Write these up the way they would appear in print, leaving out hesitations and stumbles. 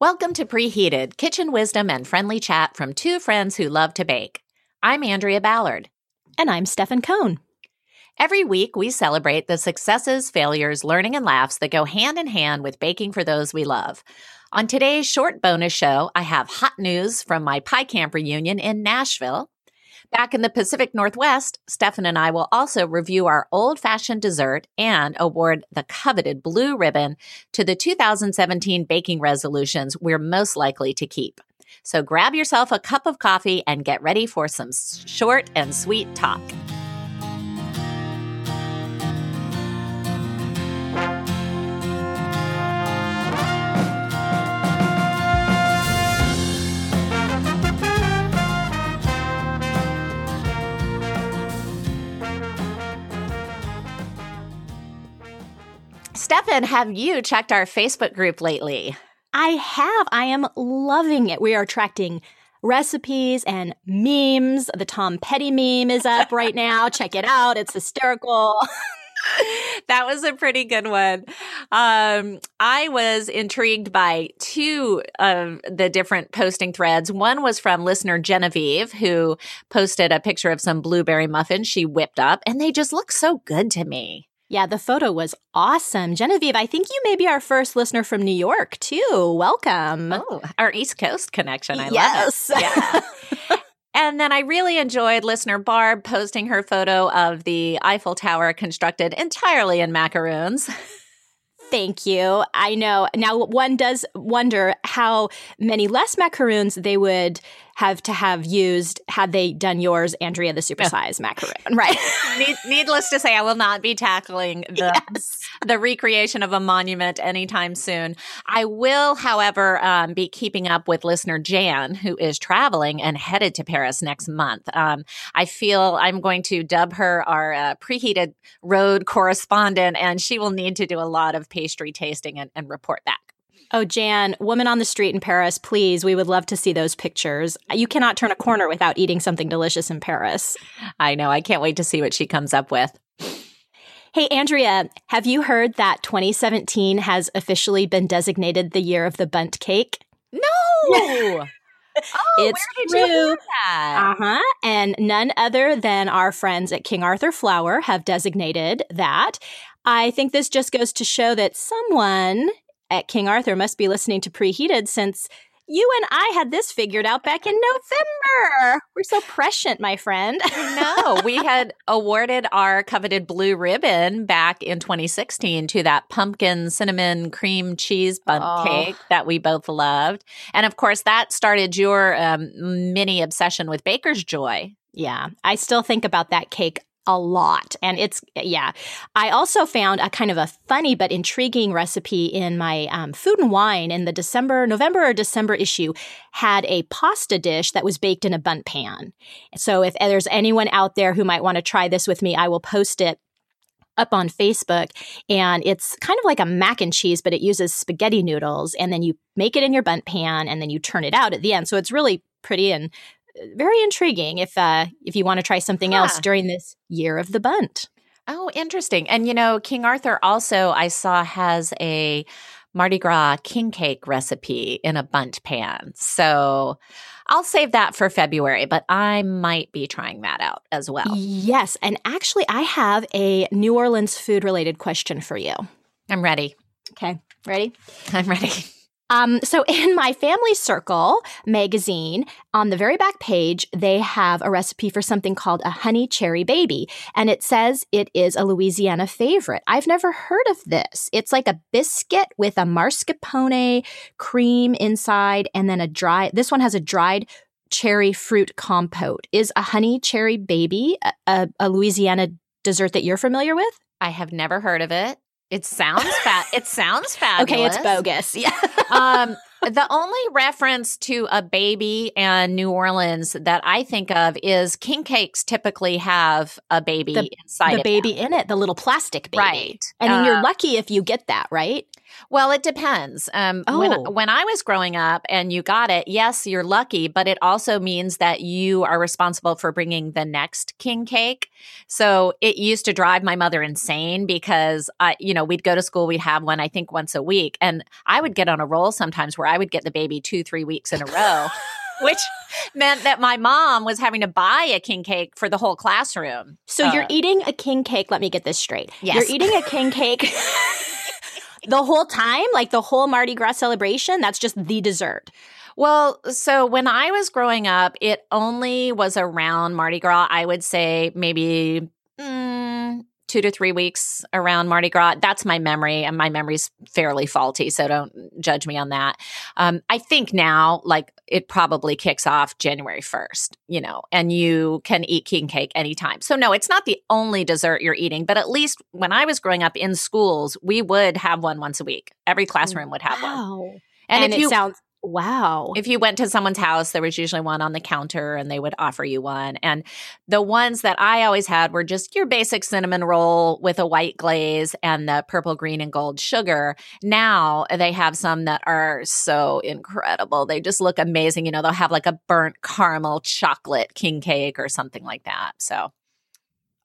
Welcome to Preheated, kitchen wisdom and friendly chat from two friends who love to bake. I'm Andrea Ballard. And I'm Stefan Cohn. Every week, we celebrate the successes, failures, learning, and laughs that go hand in hand with baking for those we love. On today's short bonus show, I have hot news from my pie camp reunion in Nashville. Back in the Pacific Northwest, Stefan and I will also review our old-fashioned dessert and award the coveted blue ribbon to the 2017 baking resolutions we're most likely to keep. So grab yourself a cup of coffee and get ready for some short and sweet talk. Stefan, have you checked our Facebook group lately? I have. I am loving it. We are tracking recipes and memes. The Tom Petty meme is up right now. Check it out. It's hysterical. That was a pretty good one. I was intrigued by two of the different posting threads. One was from listener Genevieve, who posted a picture of some blueberry muffins she whipped up, and they just look so good to me. Yeah, the photo was awesome. Genevieve, I think you may be our first listener from New York, too. Welcome. Oh, our East Coast connection. I love it. Yeah. And then I really enjoyed listener Barb posting her photo of the Eiffel Tower constructed entirely in macaroons. Thank you. I know. Now, one does wonder how many less macaroons they would have to have used had they done yours, Andrea, the supersized macaroon, right? Needless to say, I will not be tackling the recreation of a monument anytime soon. I will, however, be keeping up with listener Jan, who is traveling and headed to Paris next month. I feel I'm going to dub her our preheated road correspondent, and she will need to do a lot of pastry tasting and report back. Oh, Jan, woman on the street in Paris, please. We would love to see those pictures. You cannot turn a corner without eating something delicious in Paris. I know. I can't wait to see what she comes up with. Hey, Andrea, have you heard that 2017 has officially been designated the year of the bundt cake? No! Oh, it's where did you hear that? Uh-huh. And none other than our friends at King Arthur Flour have designated that. I think this just goes to show that someone at King Arthur must be listening to Preheated, since you and I had this figured out back in November. We're so prescient, my friend. No, we had awarded our coveted blue ribbon back in 2016 to that pumpkin cinnamon cream cheese bundt cake that we both loved. And of course, that started your mini obsession with Baker's Joy. Yeah, I still think about that cake a lot. And it's, yeah. I also found a kind of a funny but intriguing recipe in my Food and Wine in the November or December issue, had a pasta dish that was baked in a bundt pan. So if there's anyone out there who might want to try this with me, I will post it up on Facebook. And it's kind of like a mac and cheese, but it uses spaghetti noodles. And then you make it in your bundt pan and then you turn it out at the end. So it's really pretty and very intriguing if you want to try something else during this year of the bundt. Oh, interesting. And, you know, King Arthur also, I saw, has a Mardi Gras king cake recipe in a bundt pan. So I'll save that for February, but I might be trying that out as well. Yes. And actually, I have a New Orleans food-related question for you. I'm ready. Okay. Ready? I'm ready. So in my Family Circle magazine, on the very back page, they have a recipe for something called a honey cherry baby, and it says it is a Louisiana favorite. I've never heard of this. It's like a biscuit with a mascarpone cream inside, and then this one has a dried cherry fruit compote. Is a honey cherry baby a Louisiana dessert that you're familiar with? I have never heard of it. It sounds fabulous. Okay, it's bogus. Yeah. The only reference to a baby and New Orleans that I think of is king cakes typically have a baby inside it. The baby in it, the little plastic baby. Right. And then you're lucky if you get that, right? Well, it depends. When I was growing up and you got it, yes, you're lucky, but it also means that you are responsible for bringing the next king cake. So it used to drive my mother insane because, we'd go to school, we'd have one, I think, once a week. And I would get on a roll sometimes where I would get the baby 2-3 weeks in a row, which meant that my mom was having to buy a king cake for the whole classroom. So you're eating a king cake. Let me get this straight. Yes. You're eating a king cake. The whole time? Like the whole Mardi Gras celebration? That's just the dessert. Well, so when I was growing up, it only was around Mardi Gras. I would say maybe 2 to 3 weeks around Mardi Gras. That's my memory, and my memory's fairly faulty, so don't judge me on that. I think now, it probably kicks off January 1st, and you can eat king cake anytime. So no, it's not the only dessert you're eating, but at least when I was growing up in schools, we would have one once a week. Every classroom would have one. And it sounds... Wow. If you went to someone's house, there was usually one on the counter and they would offer you one. And the ones that I always had were just your basic cinnamon roll with a white glaze and the purple, green, and gold sugar. Now they have some that are so incredible. They just look amazing. They'll have like a burnt caramel chocolate king cake or something like that. So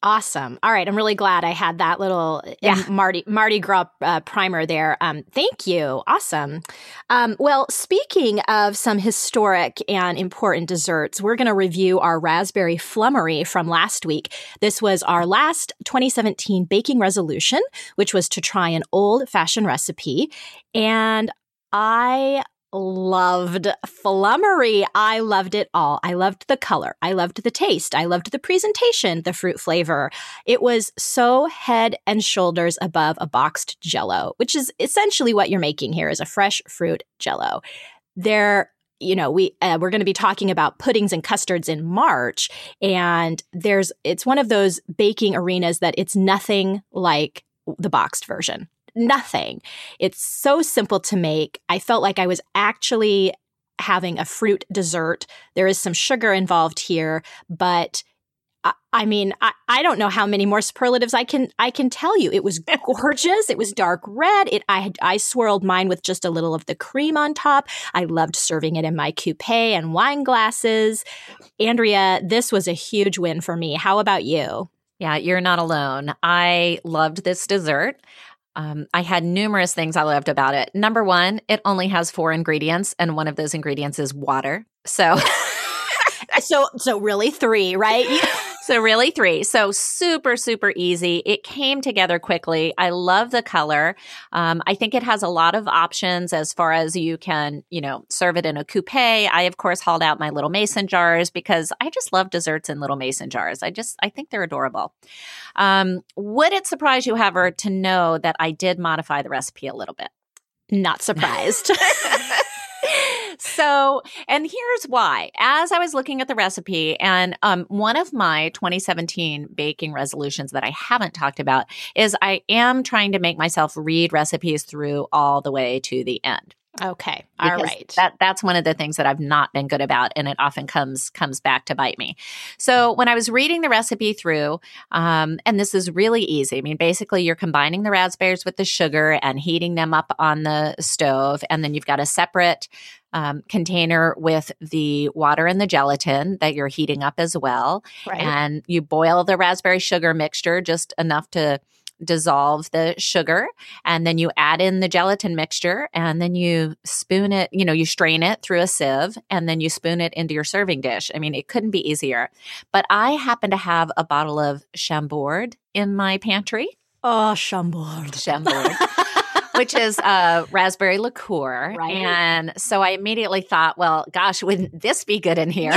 awesome. All right. I'm really glad I had that little Mardi Gras primer there. Thank you. Awesome. Well, speaking of some historic and important desserts, we're going to review our raspberry flummery from last week. This was our last 2017 baking resolution, which was to try an old-fashioned recipe. And I loved flummery. I loved it all. I loved the color. I loved the taste. I loved the presentation, the fruit flavor. It was so head and shoulders above a boxed Jell-O, which is essentially what you're making here is a fresh fruit Jell-O. We're going to be talking about puddings and custards in March, and it's one of those baking arenas that it's nothing like the boxed version. Nothing. It's so simple to make. I felt like I was actually having a fruit dessert. There is some sugar involved here, but I don't know how many more superlatives I can tell you. It was gorgeous. It was dark red. I swirled mine with just a little of the cream on top. I loved serving it in my coupe and wine glasses. Andrea, this was a huge win for me. How about you? Yeah, you're not alone. I loved this dessert. I had numerous things I loved about it. Number one, it only has 4 ingredients, and one of those ingredients is water. So really 3, right? So really 3. So super, super easy. It came together quickly. I love the color. I think it has a lot of options as far as you can, serve it in a coupe. I, of course, hauled out my little mason jars because I just love desserts in little mason jars. I think they're adorable. Would it surprise you, however, to know that I did modify the recipe a little bit? Not surprised. So, and here's why. As I was looking at the recipe, and one of my 2017 baking resolutions that I haven't talked about is I am trying to make myself read recipes through all the way to the end. Okay. All right. That's one of the things that I've not been good about, and it often comes back to bite me. So when I was reading the recipe through, and this is really easy. I mean, basically you're combining the raspberries with the sugar and heating them up on the stove, and then you've got a separate container with the water and the gelatin that you're heating up as well. Right. And you boil the raspberry sugar mixture just enough to dissolve the sugar, and then you add in the gelatin mixture, and then you spoon it, you strain it through a sieve, and then you spoon it into your serving dish. I mean, it couldn't be easier. But I happen to have a bottle of Chambord in my pantry. Oh, Chambord. Which is raspberry liqueur. Right. And so I immediately thought, well, gosh, wouldn't this be good in here?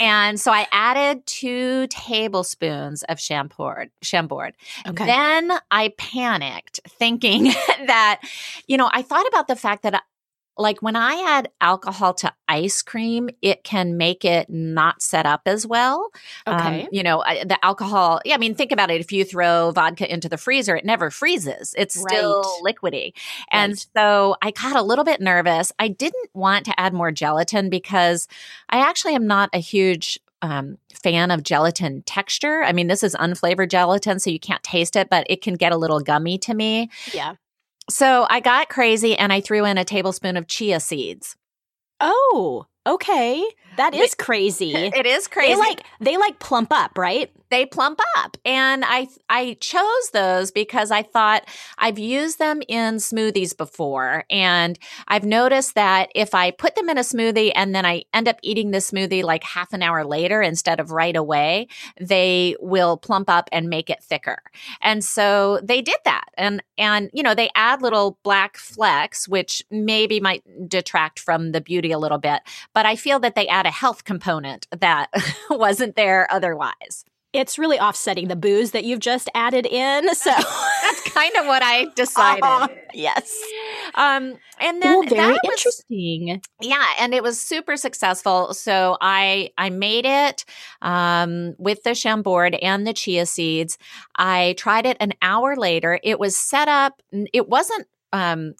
And so I added 2 tablespoons of Chambord. Okay. Then I panicked thinking that, I thought about the fact that when I add alcohol to ice cream, it can make it not set up as well. Okay. The alcohol, think about it. If you throw vodka into the freezer, it never freezes. It's still liquidy. And so I got a little bit nervous. I didn't want to add more gelatin because I actually am not a huge fan of gelatin texture. I mean, this is unflavored gelatin, so you can't taste it, but it can get a little gummy to me. Yeah. So I got crazy and I threw in a tablespoon of chia seeds. Oh, okay. That is crazy. It is crazy. They plump up, right? They plump up. And I chose those because I thought I've used them in smoothies before. And I've noticed that if I put them in a smoothie and then I end up eating the smoothie like half an hour later instead of right away, they will plump up and make it thicker. And so they did that. And you know, they add little black flecks, which maybe might detract from the beauty a little bit. But I feel that they add a health component that wasn't there otherwise. It's really offsetting the booze that you've just added in. So that's kind of what I decided. Yes. And then very interesting. Yeah. And it was super successful. So I made it with the Chambord and the chia seeds. I tried it an hour later. It was set up. It wasn't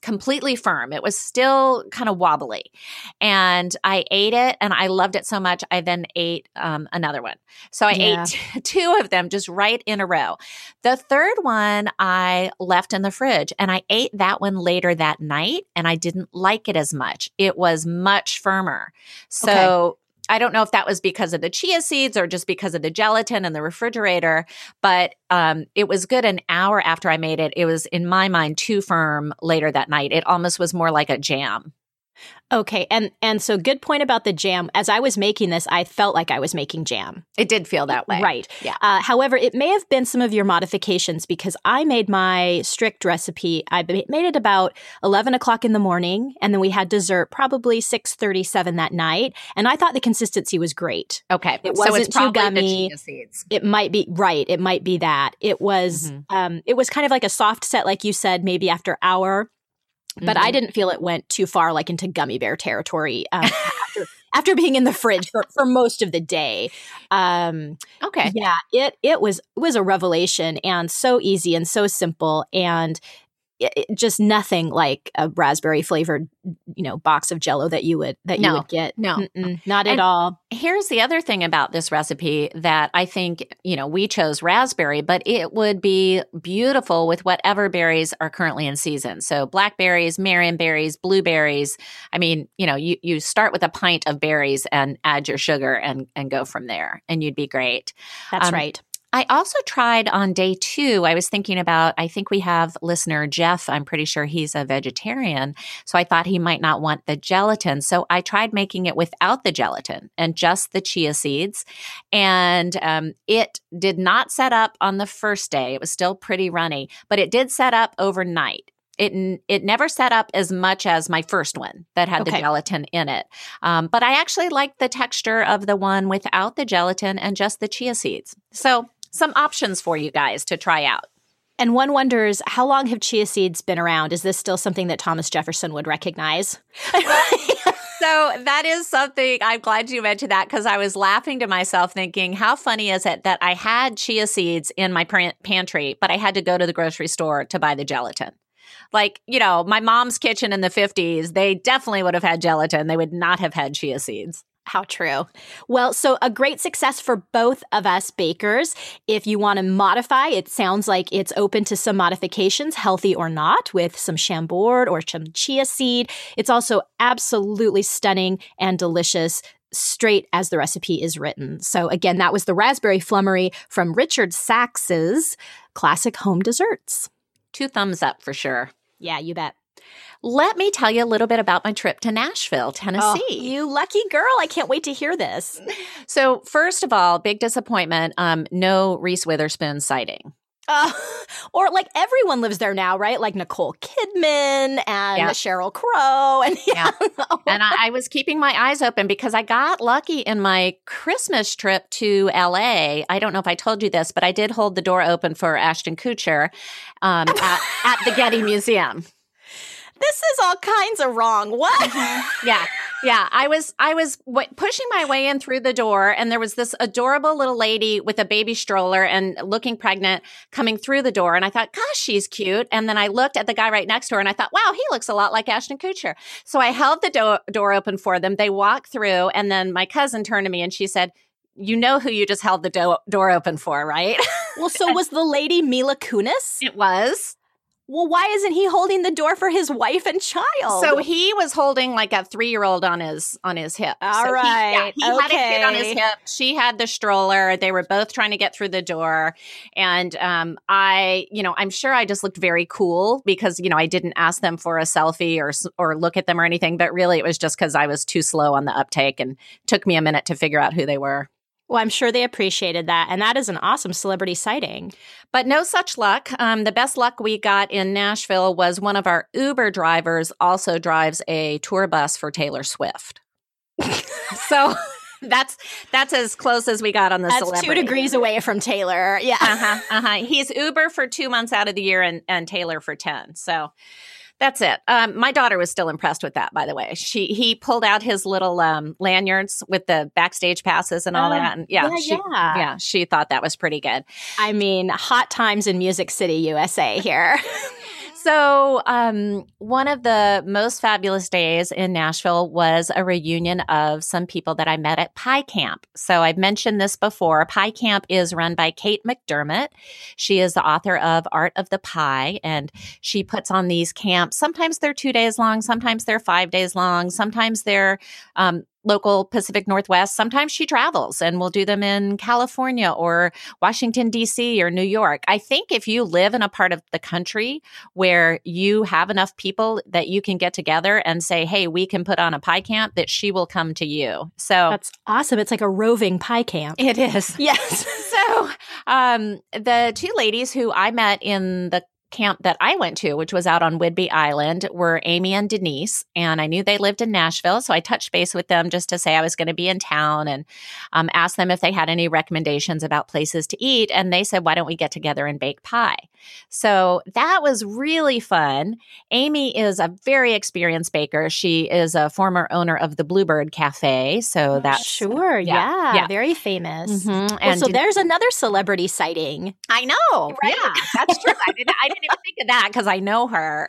completely firm. It was still kind of wobbly. And I ate it and I loved it so much. I then ate another one. So I ate two of them just right in a row. The third one I left in the fridge and I ate that one later that night and I didn't like it as much. It was much firmer. So okay. I don't know if that was because of the chia seeds or just because of the gelatin in the refrigerator, but it was good an hour after I made it. It was, in my mind, too firm later that night. It almost was more like a jam. Okay. And so good point about the jam. As I was making this, I felt like I was making jam. It did feel that way. Right. Yeah. However, it may have been some of your modifications because I made my strict recipe. I made it about 11 o'clock in the morning and then we had dessert probably 6:37 that night. And I thought the consistency was great. Okay. It wasn't too gummy. The chia seeds. It might be, right. It might be that. It was, it was kind of like a soft set, like you said, maybe after hour. But I didn't feel it went too far, like into gummy bear territory after being in the fridge for most of the day. Okay. Yeah, it was a revelation and so easy and so simple and it just nothing like a raspberry flavored, you know, box of Jell-O that you would you would get. No, not at all. Here's the other thing about this recipe that I think, you know, we chose raspberry, but it would be beautiful with whatever berries are currently in season. So blackberries, marionberries, blueberries. I mean, you know, you start with a pint of berries and add your sugar and go from there, and you'd be great. That's right. I also tried on day two, I was thinking about, I think we have listener Jeff, I'm pretty sure he's a vegetarian, so I thought he might not want the gelatin. So I tried making it without the gelatin and just the chia seeds. And it did not set up on the first day. It was still pretty runny, but it did set up overnight. It never set up as much as my first one that had the gelatin in it. But I actually liked the texture of the one without the gelatin and just the chia seeds. So some options for you guys to try out. And one wonders, how long have chia seeds been around? Is this still something that Thomas Jefferson would recognize? So that is something, I'm glad you mentioned that because I was laughing to myself thinking, how funny is it that I had chia seeds in my pantry, but I had to go to the grocery store to buy the gelatin? Like, you know, my mom's kitchen in the 50s, they definitely would have had gelatin. They would not have had chia seeds. How true. Well, so a great success for both of us bakers. If you want to modify, it sounds like it's open to some modifications, healthy or not, with some Chambord or some chia seed. It's also absolutely stunning and delicious, straight as the recipe is written. So again, that was the raspberry flummery from Richard Sachs's Classic Home Desserts. 2 thumbs up for sure. Yeah, you bet. Let me tell you a little bit about my trip to Nashville, Tennessee. Oh, you lucky girl. I can't wait to hear this. So first of all, big disappointment, no Reese Witherspoon sighting. Or like everyone lives there now, right? Like Nicole Kidman and Sheryl Crow. And, and I was keeping my eyes open because I got lucky in my Christmas trip to LA. I don't know if I told you this, but I did hold the door open for Ashton Kutcher at the Getty Museum. This is all kinds of wrong. What? Yeah. Yeah, I was pushing my way in through the door, and there was this adorable little lady with a baby stroller and looking pregnant coming through the door, and I thought, gosh, she's cute. And then I looked at the guy right next to her, and I thought, wow, he looks a lot like Ashton Kutcher. So I held the door open for them. They walked through, and then my cousin turned to me, and she said, you know who you just held the door open for, right? Well, so was the lady Mila Kunis? It was. well, why isn't he holding the door for his wife and child? So he was holding like a 3-year-old on his hip. He had a kid on his hip. She had the stroller. They were both trying to get through the door. And I'm sure I just looked very cool because, you know, I didn't ask them for a selfie or look at them or anything. But really, it was just because I was too slow on the uptake and took me a minute to figure out who they were. Well, I'm sure they appreciated that. And that is an awesome celebrity sighting. But no such luck. The best luck we got in Nashville was one of our Uber drivers also drives a tour bus for Taylor Swift. So that's as close as we got on the celebrity. That's 2 degrees away from Taylor. Yeah. He's Uber for 2 months out of the year and Taylor for 10. So that's it. My daughter was still impressed with that, by the way. He pulled out his little lanyards with the backstage passes and all that. And she thought that was pretty good. I mean, hot times in Music City, USA here. So one of the most fabulous days in Nashville was a reunion of some people that I met at Pie Camp. So I've mentioned this before. Pie Camp is run by Kate McDermott. She is the author of Art of the Pie, and she puts on these camps. Sometimes they're 2 days long. Sometimes they're 5 days long. Sometimes they're local Pacific Northwest. Sometimes she travels and will do them in California or Washington, D.C. or New York. I think if you live in a part of the country where you have enough people that you can get together and say, hey, we can put on a pie camp, that she will come to you. So that's awesome. It's like a roving pie camp. It is. Yes. So the two ladies who I met in the camp that I went to, which was out on Whidbey Island, were Amy and Denise, and I knew they lived in Nashville, so I touched base with them just to say I was going to be in town and asked them if they had any recommendations about places to eat, and they said, why don't we get together and bake pie? So that was really fun. Amy is a very experienced baker. She is a former owner of the Bluebird Cafe, so that's... Sure, yeah. Very famous. Mm-hmm. So there's another celebrity sighting. I know, right? Yeah, that's true. I didn't even think of that because I know her.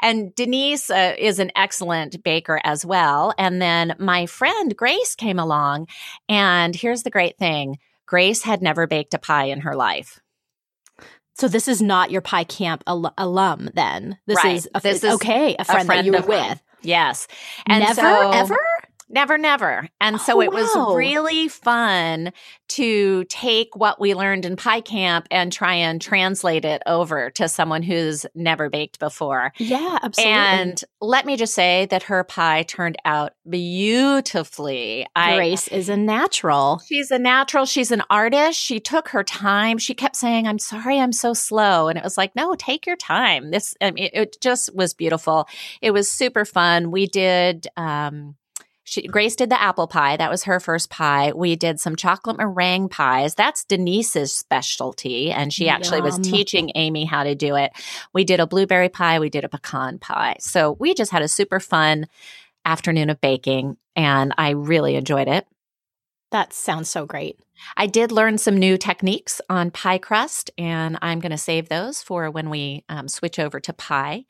And Denise is an excellent baker as well. And then my friend Grace came along, and here's the great thing. Grace had never baked a pie in her life. So this is not your pie camp alum then. This is a friend that you were with. Yes. And Never, ever. And so it was really fun to take what we learned in Pie Camp and try and translate it over to someone who's never baked before. Yeah, absolutely. And let me just say that her pie turned out beautifully. Grace is a natural. She's a natural. She's an artist. She took her time. She kept saying, I'm sorry, I'm so slow. And it was like, no, take your time. It just was beautiful. It was super fun. We did... Grace did the apple pie. That was her first pie. We did some chocolate meringue pies. That's Denise's specialty, and she actually was teaching Amy how to do it. We did a blueberry pie. We did a pecan pie. So we just had a super fun afternoon of baking, and I really enjoyed it. That sounds so great. I did learn some new techniques on pie crust, and I'm going to save those for when we switch over to pie.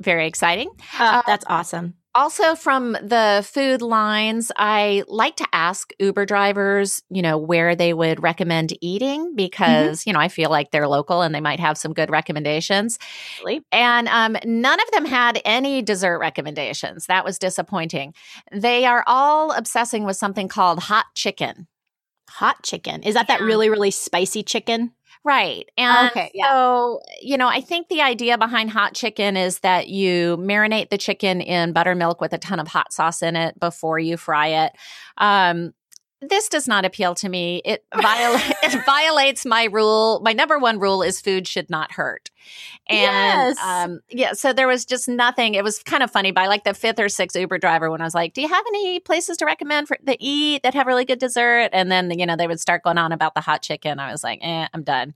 Very exciting. That's awesome. Also from the food lines, I like to ask Uber drivers, you know, where they would recommend eating because, you know, I feel like they're local and they might have some good recommendations. Really? And none of them had any dessert recommendations. That was disappointing. They are all obsessing with something called hot chicken. Hot chicken. Is that really, really spicy chicken? Right. And so, you know, I think the idea behind hot chicken is that you marinate the chicken in buttermilk with a ton of hot sauce in it before you fry it. This does not appeal to me. It violates my rule. My number one rule is food should not hurt. And so there was just nothing. It was kind of funny. By like the fifth or sixth Uber driver, when I was like, do you have any places to recommend that eat that have really good dessert? And then, you know, they would start going on about the hot chicken. I was like, I'm done.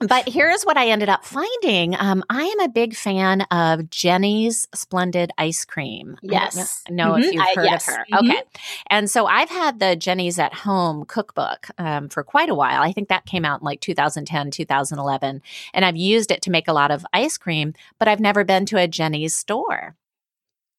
But here's what I ended up finding. I am a big fan of Jeni's Splendid Ice Cream. Yes. I don't know if you've heard of her. Mm-hmm. Okay. And so I've had the Jeni's at Home cookbook for quite a while. I think that came out in like 2010, 2011. And I've used it to make a lot of ice cream, but I've never been to a Jeni's store.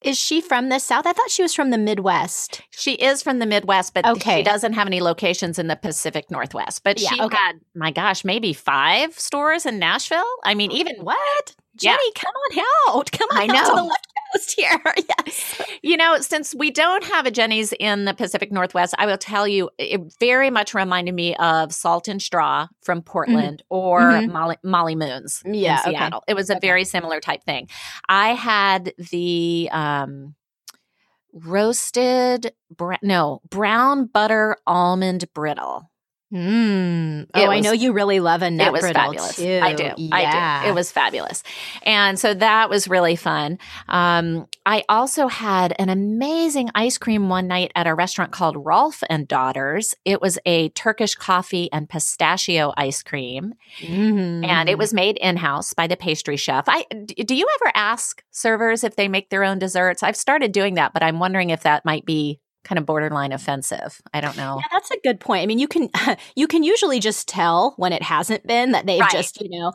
Is she from the South? I thought she was from the Midwest. She is from the Midwest, but she doesn't have any locations in the Pacific Northwest. But she had, my gosh, maybe 5 stores in Nashville. I mean, even what? Jenny, come on out. Come on out to the left coast here. Yes. You know, since we don't have a Jeni's in the Pacific Northwest, I will tell you, it very much reminded me of Salt and Straw from Portland or Molly Moon's in Seattle. It was a very similar type thing. I had the brown butter almond brittle. I know you really love a nut brittle. It was fabulous. Too. I do. Yeah. I do. It was fabulous. And so that was really fun. I also had an amazing ice cream one night at a restaurant called Rolf and Daughters. It was a Turkish coffee and pistachio ice cream. And it was made in-house by the pastry chef. Do you ever ask servers if they make their own desserts? I've started doing that, but I'm wondering if that might be kind of borderline offensive. I don't know. Yeah, that's a good point. I mean, you can usually just tell when it hasn't been that they've just, you know,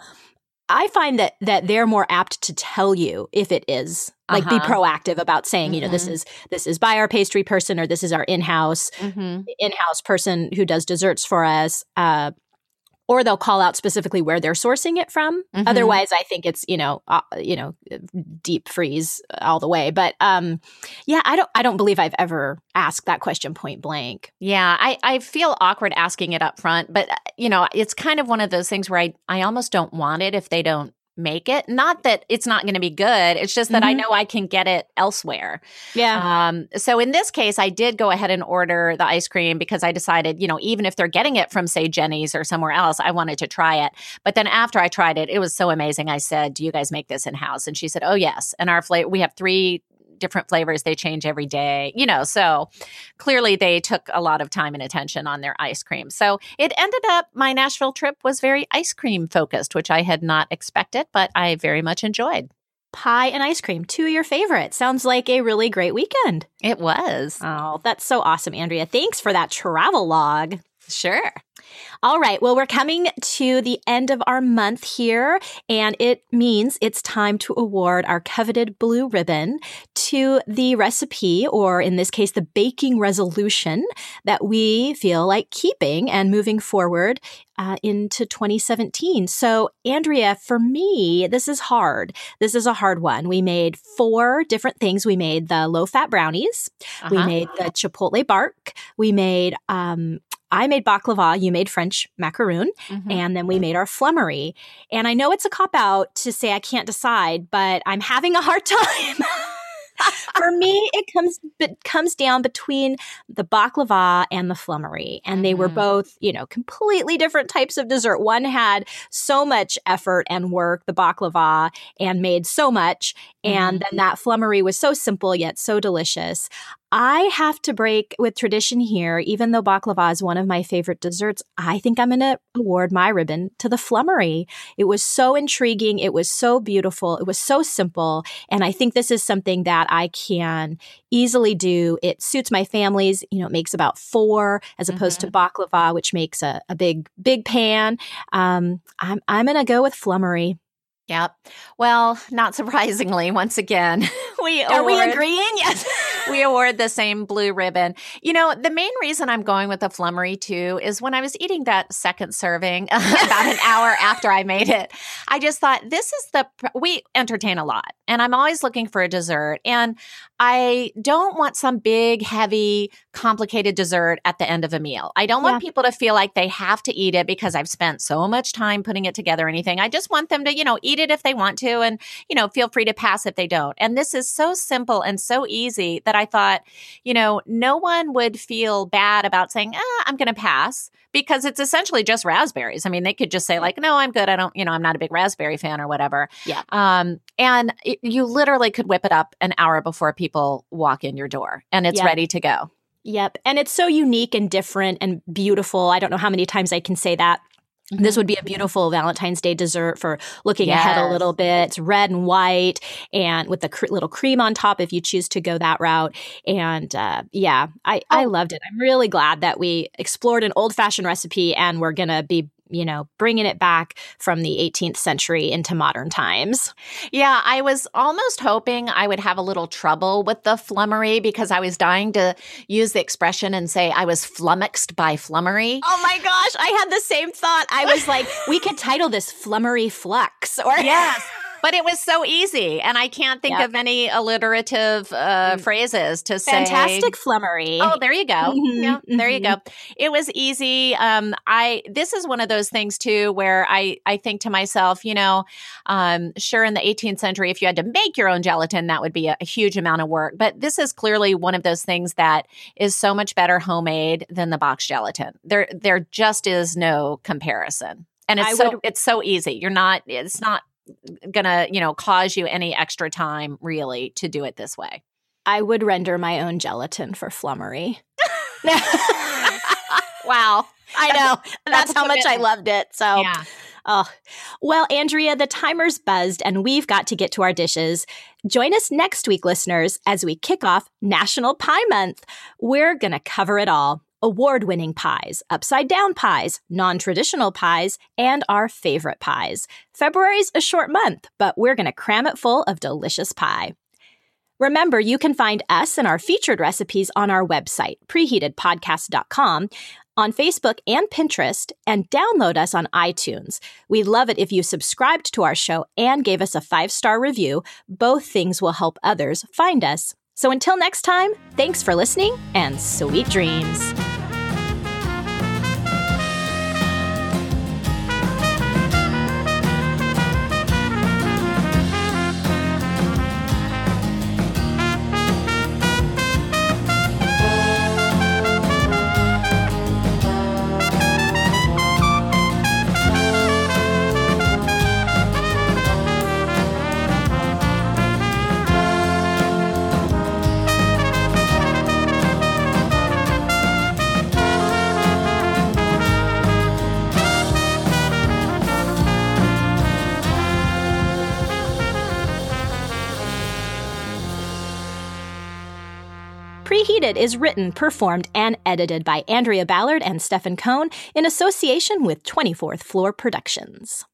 I find that they're more apt to tell you if it is. Like be proactive about saying, you know, this is by our pastry person, or this is our in-house person who does desserts for us. Or they'll call out specifically where they're sourcing it from. Otherwise, I think it's deep freeze all the way. But I don't believe I've ever asked that question point blank. Yeah, I feel awkward asking it up front, but you know, it's kind of one of those things where I almost don't want it if they don't make it. Not that it's not going to be good. It's just that I know I can get it elsewhere. Yeah. So in this case, I did go ahead and order the ice cream because I decided, you know, even if they're getting it from, say, Jeni's or somewhere else, I wanted to try it. But then after I tried it, it was so amazing. I said, "Do you guys make this in-house?" And she said, "Oh, yes. And our flavor, we have 3 different flavors. They change every day." You know, so clearly they took a lot of time and attention on their ice cream. So it ended up, my Nashville trip was very ice cream focused, which I had not expected, but I very much enjoyed. Pie and ice cream, 2 of your favorites. Sounds like a really great weekend. It was. Oh, that's so awesome, Andrea. Thanks for that travel log. Sure. All right. Well, we're coming to the end of our month here, and it means it's time to award our coveted blue ribbon to the recipe, or in this case, the baking resolution that we feel like keeping and moving forward into 2017. So, Andrea, for me, this is hard. This is a hard one. We made 4 different things. We made the low-fat brownies. We made the chipotle bark. We made I made baklava, you made French macaroon, and then we made our flummery. And I know it's a cop-out to say I can't decide, but I'm having a hard time. For me, it comes down between the baklava and the flummery. And they were both, you know, completely different types of dessert. One had so much effort and work, the baklava, and made so much. And then that flummery was so simple yet so delicious. I have to break with tradition here. Even though baklava is one of my favorite desserts, I think I'm going to award my ribbon to the flummery. It was so intriguing. It was so beautiful. It was so simple. And I think this is something that I can easily do. It suits my families. You know, it makes about 4 as opposed to baklava, which makes a big pan. I'm going to go with flummery. Yep. Well, not surprisingly, once again, we agreeing? Yes. We award the same blue ribbon. You know, the main reason I'm going with the flummery, too, is when I was eating that second serving about an hour after I made it, I just thought, we entertain a lot, and I'm always looking for a dessert, and I don't want some big, heavy, complicated dessert at the end of a meal. I don't want people to feel like they have to eat it because I've spent so much time putting it together or anything. I just want them to, you know, eat it if they want to, and, you know, feel free to pass if they don't. And this is so simple and so easy that I thought, you know, no one would feel bad about saying, I'm going to pass, because it's essentially just raspberries. I mean, they could just say like, no, I'm good. I don't, you know, I'm not a big raspberry fan or whatever. Yeah. And you literally could whip it up an hour before people walk in your door, and it's ready to go. Yep. And it's so unique and different and beautiful. I don't know how many times I can say that. This would be a beautiful Valentine's Day dessert for looking ahead a little bit. It's red and white, and with the little cream on top if you choose to go that route. And I loved it. I'm really glad that we explored an old-fashioned recipe, and we're going to be you know, bringing it back from the 18th century into modern times. Yeah, I was almost hoping I would have a little trouble with the flummery because I was dying to use the expression and say I was flummoxed by flummery. Oh my gosh, I had the same thought. I was like, we could title this Flummery Flux. Or yes. But it was so easy, and I can't think of any alliterative phrases to say. Fantastic flummery. Oh, there you go. Mm-hmm. Yeah, there you go. It was easy. This is one of those things, too, where I think to myself, you know, sure, in the 18th century, if you had to make your own gelatin, that would be a huge amount of work. But this is clearly one of those things that is so much better homemade than the box gelatin. There just is no comparison. And it's so easy. It's not gonna, you know, cause you any extra time really to do it this way. I would render my own gelatin for flummery. Wow. I know. That's how much I loved it. So, yeah. Oh. Well, Andrea, the timer's buzzed and we've got to get to our dishes. Join us next week, listeners, as we kick off National Pie Month. We're going to cover it all. Award-winning pies, upside-down pies, non-traditional pies, and our favorite pies. February's a short month, but we're going to cram it full of delicious pie. Remember, you can find us and our featured recipes on our website, preheatedpodcast.com, on Facebook and Pinterest, and download us on iTunes. We'd love it if you subscribed to our show and gave us a 5-star review. Both things will help others find us. So until next time, thanks for listening and sweet dreams. Preheated is written, performed, and edited by Andrea Ballard and Stefan Cohn in association with 24th Floor Productions.